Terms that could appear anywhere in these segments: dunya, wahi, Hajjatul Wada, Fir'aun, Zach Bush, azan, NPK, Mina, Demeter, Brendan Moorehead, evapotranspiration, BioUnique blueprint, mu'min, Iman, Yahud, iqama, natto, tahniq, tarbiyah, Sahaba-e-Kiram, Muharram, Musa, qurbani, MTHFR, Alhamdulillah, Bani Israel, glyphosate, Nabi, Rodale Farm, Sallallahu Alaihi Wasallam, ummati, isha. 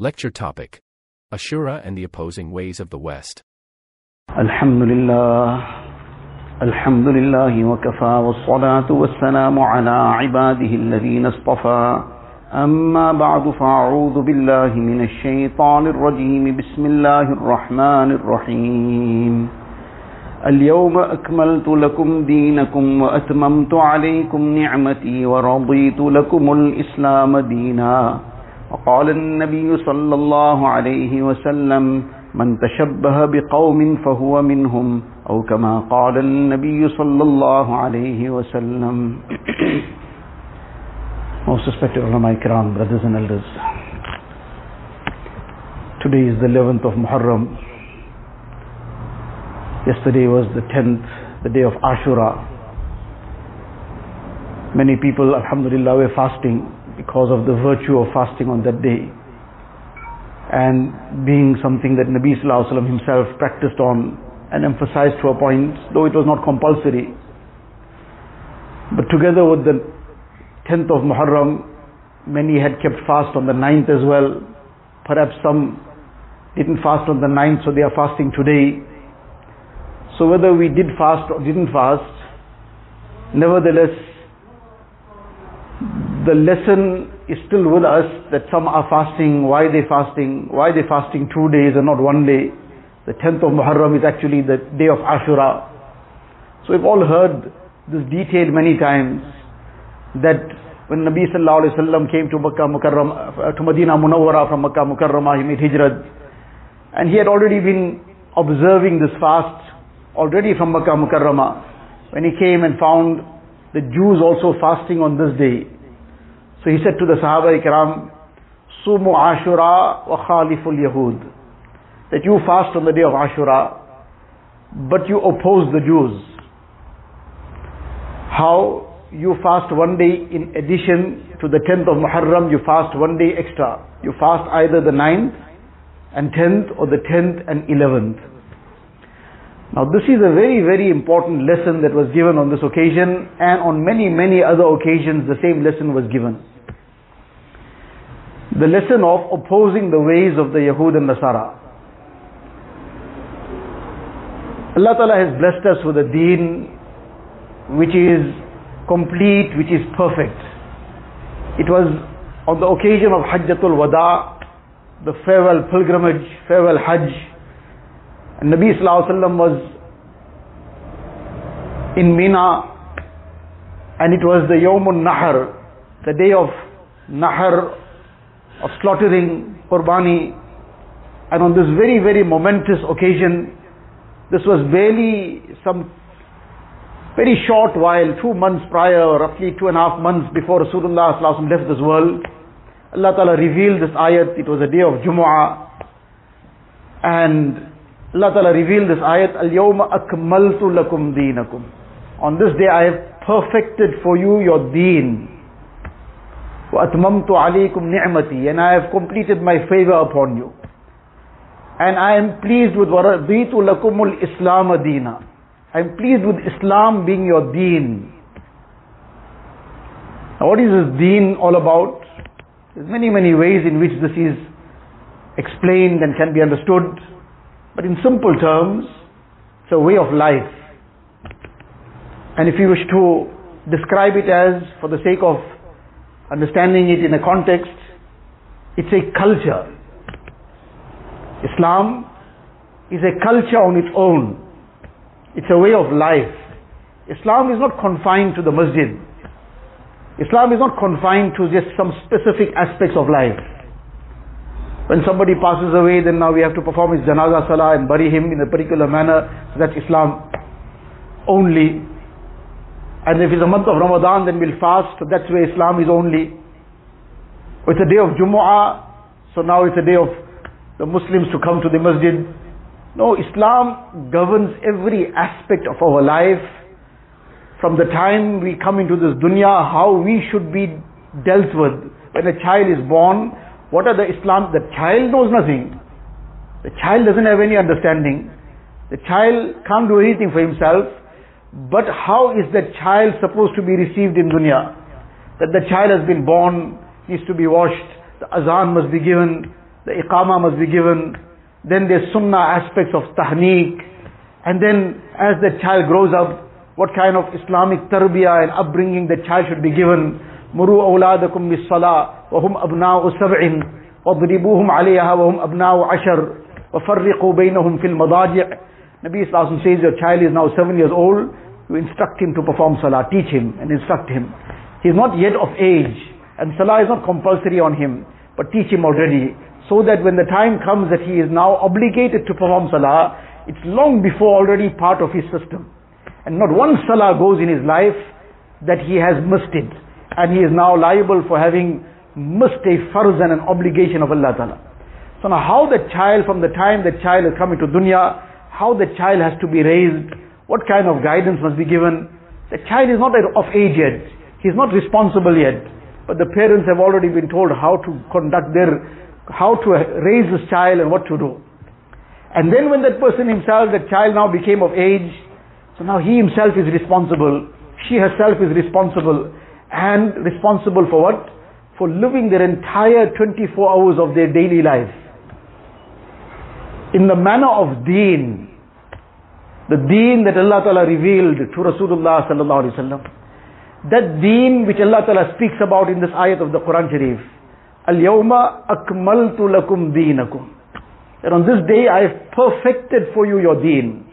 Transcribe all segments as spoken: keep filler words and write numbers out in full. Lecture topic: Ashura and the opposing ways of the West. Alhamdulillah, Alhamdulillah, wa kafa, wa salatu wa salamu ala ibadihi alladhina istafa. Amma ba'du, fa'udhu billahi minash shaitanir rajim. Bismillahir rahmanir rahim. اليوم أكملت لكم دينكم وأتممت عليكم نعمتي ورضيت لكم الإسلام دينا وقال النبي صلى الله عليه وسلم من تشبه بقوم فهو منهم أو كما قال النبي صلى الله عليه وسلم. Most respected ulama kiram, brothers and elders, today is the eleventh of Muharram. Yesterday was the tenth, the day of Ashura. Many people, alhamdulillah, were fasting because of the virtue of fasting on that day, and being something that Nabi Sallallahu Alaihi Wasallam himself practiced on and emphasized to a point, though it was not compulsory. But together with the tenth of Muharram, many had kept fast on the ninth as well. Perhaps some didn't fast on the ninth, so they are fasting today. So whether we did fast or didn't fast, nevertheless, the lesson is still with us that some are fasting. Why are they fasting? Why are they fasting two days and not one day? The tenth of Muharram is actually the day of Ashura. So we've all heard this detail many times, that when Nabi Sallallahu Alaihi Wasallam came to Makkah Mukarram, to Medina Munawwara from Makkah Mukarramah, he made hijrat, and he had already been observing this fast already from Makkah Mukarramah, when he came and found the Jews also fasting on this day. So he said to the Sahaba-e-Kiram, Sumu Ashura wa Khaliful Yahud, that you fast on the day of Ashura, but you oppose the Jews. How? You fast one day in addition to the tenth of Muharram, you fast one day extra. You fast either the ninth and tenth or the tenth and eleventh. Now this is a very very important lesson that was given on this occasion, and on many many other occasions the same lesson was given. The lesson of opposing the ways of the Yahud and Nasara. Allah Ta'ala has blessed us with a deen which is complete, which is perfect. It was on the occasion of Hajjatul Wada, the farewell pilgrimage, farewell Hajj. And Nabi Sallallahu Alaihi Wasallam was in Mina, and it was the Yawm Al-Nahar, the day of Nahar, of slaughtering, qurbani. And on this very very momentous occasion, this was barely some very short while, two months prior, or roughly two and a half months before Rasulullah Sallallahu Alaihi Wasallam left this world, Allah Ta'ala revealed this ayat. It was a day of Jumu'ah, and Allah Ta'ala revealed this ayat, Al-Yawma Akmaltu Lakum Deenakum. On this day I have perfected for you your deen. Wa atmamtu alaykum ni'mati, and I have completed my favor upon you. And I am pleased with waraditu lakumul Islam Adina. I am pleased with Islam being your deen. Now what is this deen all about? There's many many ways in which this is explained and can be understood. But in simple terms, it's a way of life. And if you wish to describe it as, for the sake of understanding it in a context, it's a culture. Islam is a culture on its own. It's a way of life. Islam is not confined to the masjid. Islam is not confined to just some specific aspects of life. When somebody passes away, then now we have to perform his janazah salah and bury him in a particular manner. So that's Islam only. And if it's a month of Ramadan, then we'll fast. So that's where Islam is only. It's a day of Jumu'ah, so now it's a day of the Muslims to come to the masjid. No, Islam governs every aspect of our life. From the time we come into this dunya, how we should be dealt with. When a child is born, what are the Islam? The child knows nothing. The child doesn't have any understanding. The child can't do anything for himself. But how is the child supposed to be received in dunya? That the child has been born, needs to be washed, the azan must be given, the iqama must be given, then there's sunnah aspects of tahniq, and then as the child grows up, what kind of Islamic tarbiyah and upbringing the child should be given. Muru awladakum bis salah wa hum abna'u sab'in wadribuhum 'alayha wa hum abna'u ashar wa farriqu bainahum fil madaji'. Nabi Sallallahu Alaihi Wasallam says, your child is now seven years old, you instruct him to perform salah, teach him and instruct him. He is not yet of age and salah is not compulsory on him, but teach him already, so that when the time comes that he is now obligated to perform salah, it's long before already part of his system. And not one salah goes in his life that he has missed it, and he is now liable for having missed a farz and an obligation of Allah Ta'ala. So now how the child, from the time the child is coming to dunya, how the child has to be raised, what kind of guidance must be given. The child is not of age yet, he is not responsible yet, but the parents have already been told how to conduct their, how to raise this child and what to do. And then when that person himself, that child now became of age, so now he himself is responsible, she herself is responsible, and responsible for what? For living their entire twenty-four hours of their daily life in the manner of deen, the deen that Allah Ta'ala revealed to Rasulullah Sallallahu Alaihi Wasallam. That deen which Allah Ta'ala speaks about in this ayat of the Quran Sharif. Al-yawma akmaltu lakum deenakum. That on this day I have perfected for you your deen.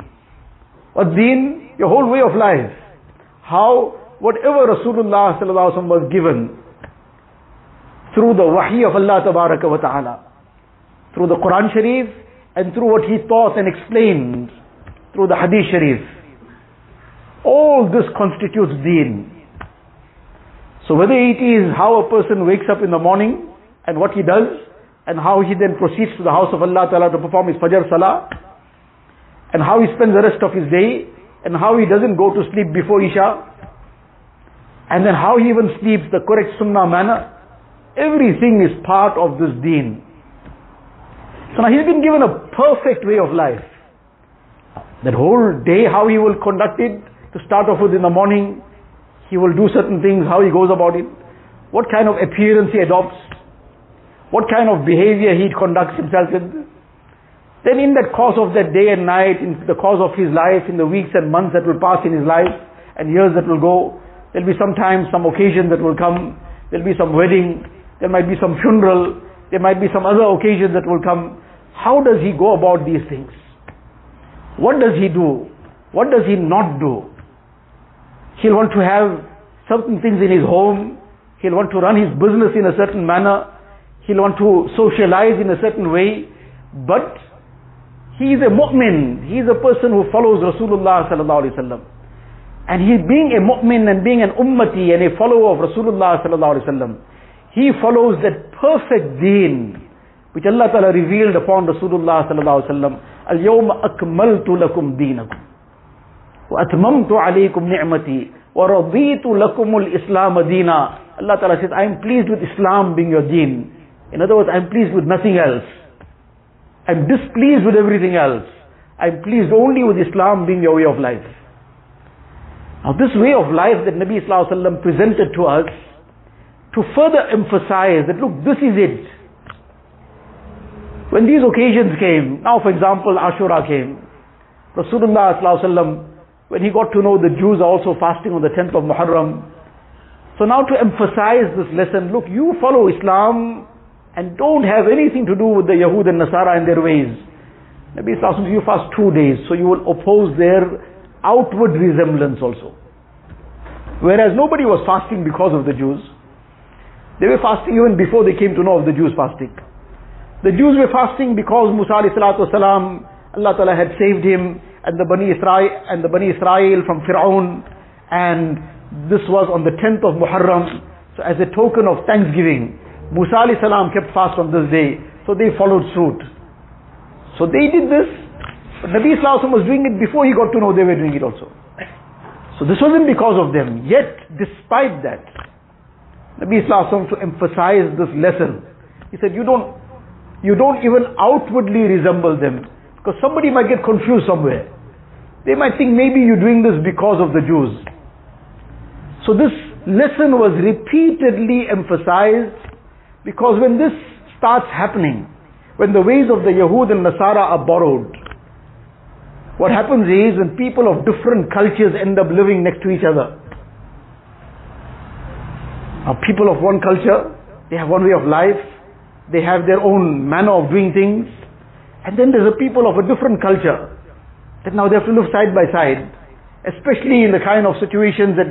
What deen? Your whole way of life. How? Whatever Rasulullah Sallallahu Alaihi Wasallam was given through the wahi of Allah Tabaraka wa Ta'ala, through the Quran Sharif, and through what he taught and explained through the hadith sharif. All this constitutes deen. So whether it is how a person wakes up in the morning and what he does, and how he then proceeds to the house of Allah Ta'ala to perform his fajr salah, and how he spends the rest of his day, and how he doesn't go to sleep before isha, and then how he even sleeps the correct sunnah manner, everything is part of this deen. So now he's been given a perfect way of life. That whole day, how he will conduct it, to start off with in the morning, he will do certain things, how he goes about it, what kind of appearance he adopts, what kind of behavior he conducts himself in. Then in that course of that day and night, in the course of his life, in the weeks and months that will pass in his life, and years that will go, there will be sometimes some occasion that will come, there will be some wedding, there might be some funeral, there might be some other occasion that will come. How does he go about these things? What does he do? What does he not do? He'll want to have certain things in his home. He'll want to run his business in a certain manner. He'll want to socialize in a certain way. But he is a mu'min. He is a person who follows Rasulullah Sallallahu Alaihi Wasallam. And he, being a mu'min and being an ummati and a follower of Rasulullah Sallallahu Alaihi Wasallam, he follows that perfect deen which Allah Ta'ala revealed upon Rasulullah Sallallahu Alaihi Wasallam. Al-yawma akmaltu lakum deenakum. وَأَتْمَمْتُ عَلَيْكُمْ نِعْمَتِي وَرَضِيتُ لَكُمُ الْإِسْلَامَ دِينًا. Allah Ta'ala says, I am pleased with Islam being your deen. In other words, I am pleased with nothing else. I am displeased with everything else. I am pleased only with Islam being your way of life. Now this way of life that Nabi Sallallahu Alaihi Wasallam presented to us, to further emphasize that look, this is it. When these occasions came, now for example Ashura came, Rasulullah Sallallahu Alaihi Wasallam, when he got to know the Jews are also fasting on the tenth of Muharram. So now to emphasize this lesson, look, you follow Islam and don't have anything to do with the Yahud and Nasara and their ways. Nabi Sallallahu Alaihi Wasallam, you fast two days, so you will oppose their outward resemblance also. Whereas nobody was fasting because of the Jews. They were fasting even before they came to know of the Jews fasting. The Jews were fasting because Musa Alayhi Salatu Wasalam, Allah Ta'ala had saved him, and the Bani Israel and the Bani Israel from Fir'aun, and this was on the tenth of Muharram. So as a token of thanksgiving, Musa alayhi salam kept fast on this day, so they followed suit. So they did this, but Nabi Sallallahu Alaihi Wasallam was doing it before he got to know they were doing it also. So this wasn't because of them. Yet despite that, Nabi Sallallahu Alaihi Wasallam, to emphasize this lesson, he said, you don't you don't even outwardly resemble them, because somebody might get confused somewhere. They might think maybe you're doing this because of the Jews. So this lesson was repeatedly emphasized, because when this starts happening, when the ways of the Yahud and Nasara are borrowed. What happens is, when people of different cultures end up living next to each other. Now, people of one culture, they have one way of life, they have their own manner of doing things, and then there's a people of a different culture, that now they have to live side by side, especially in the kind of situations that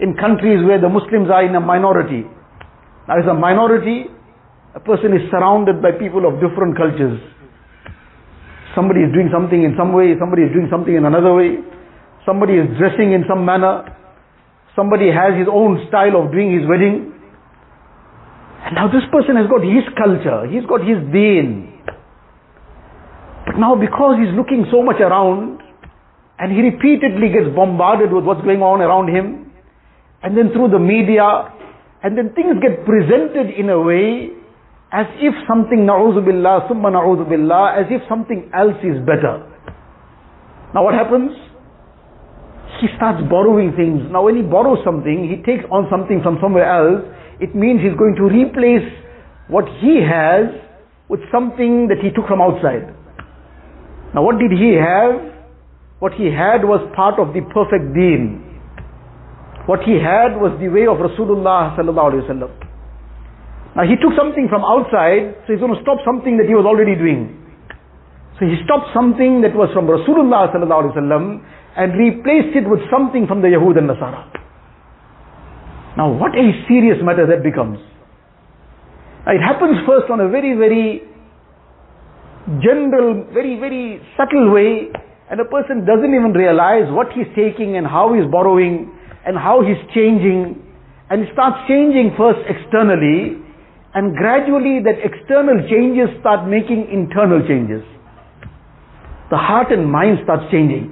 in countries where the Muslims are in a minority. Now, as a minority, a person is surrounded by people of different cultures. Somebody is doing something in some way, somebody is doing something in another way, somebody is dressing in some manner, somebody has his own style of doing his wedding. And now this person has got his culture, he's got his deen. But now because he's looking so much around, and he repeatedly gets bombarded with what's going on around him, and then through the media, and then things get presented in a way as if something, na'udhu billah, summa na'udhu billah, as if something else is better. Now what happens? He starts borrowing things. Now when he borrows something, he takes on something from somewhere else, it means he's going to replace what he has with something that he took from outside. Now what did he have? What he had was part of the perfect deen. What he had was the way of Rasulullah Sallallahu Alaihi Wasallam. Now he took something from outside, so he's going to stop something that he was already doing. So he stopped something that was from Rasulullah Sallallahu Alaihi Wasallam and replaced it with something from the Yahud and Nasara. Now what a serious matter that becomes. Now, it happens first on a very, very general, very, very subtle way, and a person doesn't even realize what he's taking and how he's borrowing and how he's changing, and he starts changing first externally, and gradually that external changes start making internal changes. The heart and mind starts changing.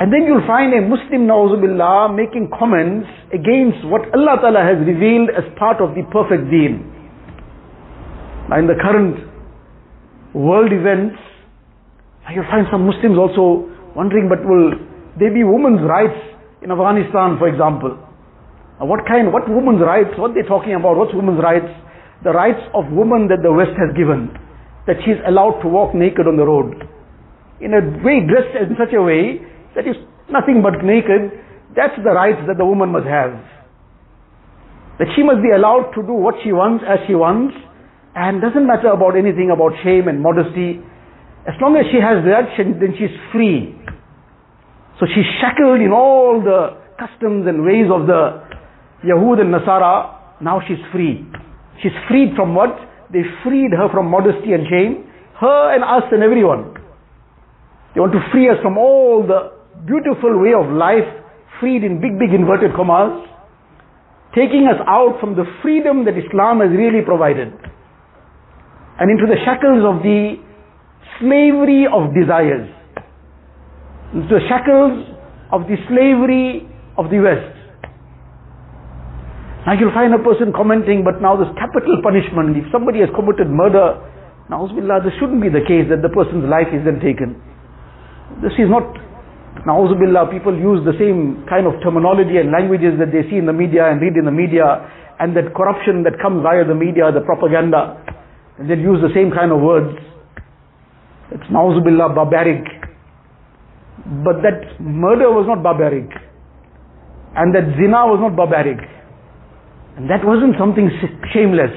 And then you'll find a Muslim, na'udhu billah, making comments against what Allah Ta'ala has revealed as part of the perfect deen. Now in the current world events, you'll find some Muslims also wondering, but will there be women's rights in Afghanistan, for example? What kind, what women's rights, what they're talking about, what's women's rights? The rights of women that the West has given, that she's allowed to walk naked on the road, in a way, dressed in such a way, that is nothing but naked. That's the rights that the woman must have. That she must be allowed to do what she wants, as she wants, and doesn't matter about anything about shame and modesty. As long as she has that, then she's free. So she's shackled in all the customs and ways of the Yahud and Nasara, now she's free. She's freed from what? They freed her from modesty and shame, her and us and everyone. They want to free us from all the beautiful way of life, freed in big, big inverted commas, taking us out from the freedom that Islam has really provided, and into the shackles of the slavery of desires, into the shackles of the slavery of the West. Now you'll find a person commenting, but now this capital punishment, if somebody has committed murder, na'uz billah, this shouldn't be the case that the person's life is then taken. This is not, na'uz billah, people use the same kind of terminology and languages that they see in the media and read in the media, and that corruption that comes via the media, the propaganda, and they'll use the same kind of words. It's na'uz billah, barbaric. But that murder was not barbaric, and that zina was not barbaric. And that wasn't something shameless.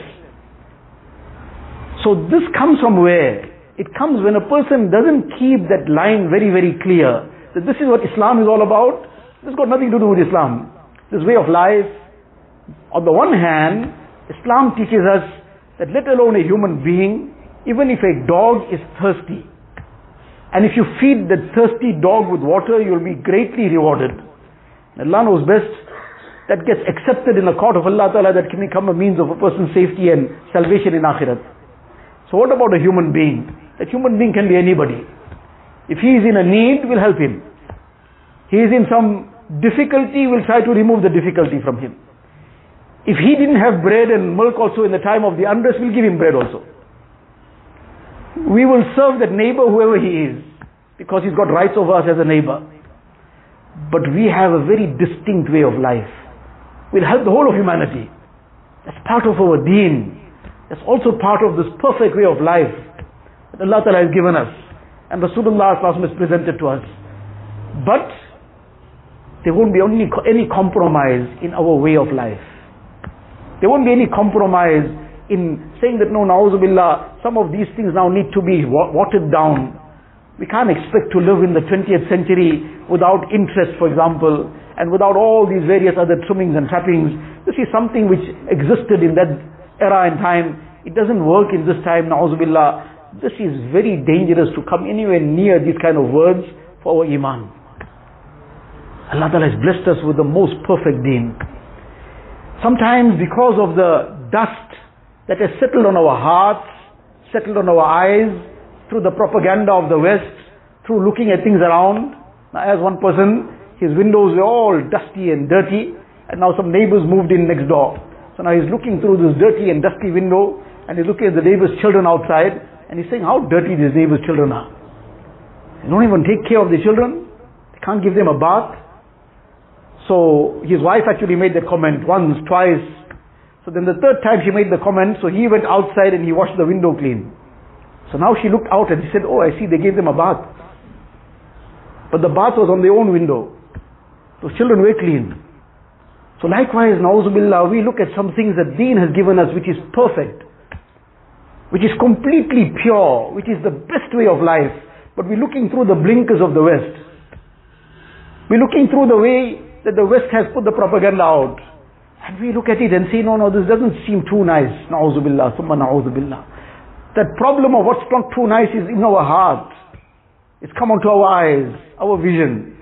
So this comes from where? It comes when a person doesn't keep that line very, very clear. That this is what Islam is all about. This has got nothing to do with Islam. This way of life, on the one hand, Islam teaches us that let alone a human being, even if a dog is thirsty, and if you feed that thirsty dog with water, you'll be greatly rewarded. Allah knows best. That gets accepted in the court of Allah Ta'ala, that can become a means of a person's safety and salvation in akhirat. So what about a human being? That human being can be anybody. If he is in a need, we'll help him. He is in some difficulty, we'll try to remove the difficulty from him. If he didn't have bread and milk also in the time of the unrest, we'll give him bread also. We will serve that neighbor whoever he is, because he's got rights over us as a neighbor. But we have a very distinct way of life. We'll help the whole of humanity. That's part of our deen. It's also part of this perfect way of life that Allah Ta'ala has given us. And Rasulullah Sallallahu Alaihi Wasallam has presented to us. But there won't be only any compromise in our way of life. There won't be any compromise in saying that no, na'uzubillah, some of these things now need to be watered down. We can't expect to live in the twentieth century without interest, for example, and without all these various other trimmings and trappings. You see, something which existed in that era and time, it doesn't work in this time, na'uzubillah. This is very dangerous to come anywhere near these kind of words for our Iman. Allah Ta'ala has blessed us with the most perfect deen. Sometimes because of the dust that has settled on our hearts, settled on our eyes, through the propaganda of the West, through looking at things around. Now, as one person, his windows were all dusty and dirty, and now some neighbors moved in next door. So now he's looking through this dirty and dusty window, and he's looking at the neighbor's children outside, and he's saying how dirty these neighbor's children are. They don't even take care of their children. They can't give them a bath. So his wife actually made that comment once, twice. So then the third time she made the comment, so he went outside and he washed the window clean. So now she looked out and she said, oh, I see they gave them a bath. But the bath was on their own window. Those children were clean. So likewise, na'uzubillah, we look at some things that deen has given us which is perfect, which is completely pure, which is the best way of life. But we're looking through the blinkers of the West. We're looking through the way that the West has put the propaganda out. And we look at it and say, no, no, this doesn't seem too nice. Na'uzubillah, summa na'uzubillah. That problem of what's not too nice is in our heart. It's come onto our eyes, our vision.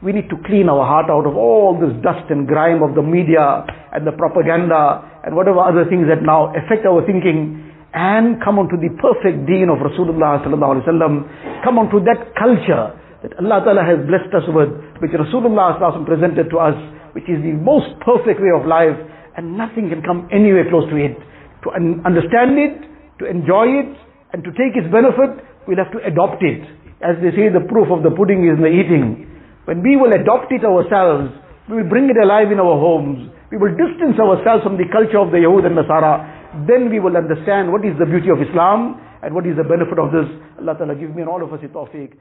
We need to clean our heart out of all this dust and grime of the media and the propaganda and whatever other things that now affect our thinking, and come onto the perfect deen of Rasulullah Sallallahu Alaihi Wasallam. Come onto that culture that Allah Ta'ala has blessed us with, which Rasulullah Sallallahu Alaihi Wasallam presented to us, which is the most perfect way of life, and nothing can come anywhere close to it. To un- understand it, to enjoy it, and to take its benefit, we'll have to adopt it. As they say, the proof of the pudding is in the eating. When we will adopt it ourselves, we will bring it alive in our homes, we will distance ourselves from the culture of the Yahud and Nasara, then we will understand what is the beauty of Islam, and what is the benefit of this. Allah Ta'ala give me and all of us a tawfiq.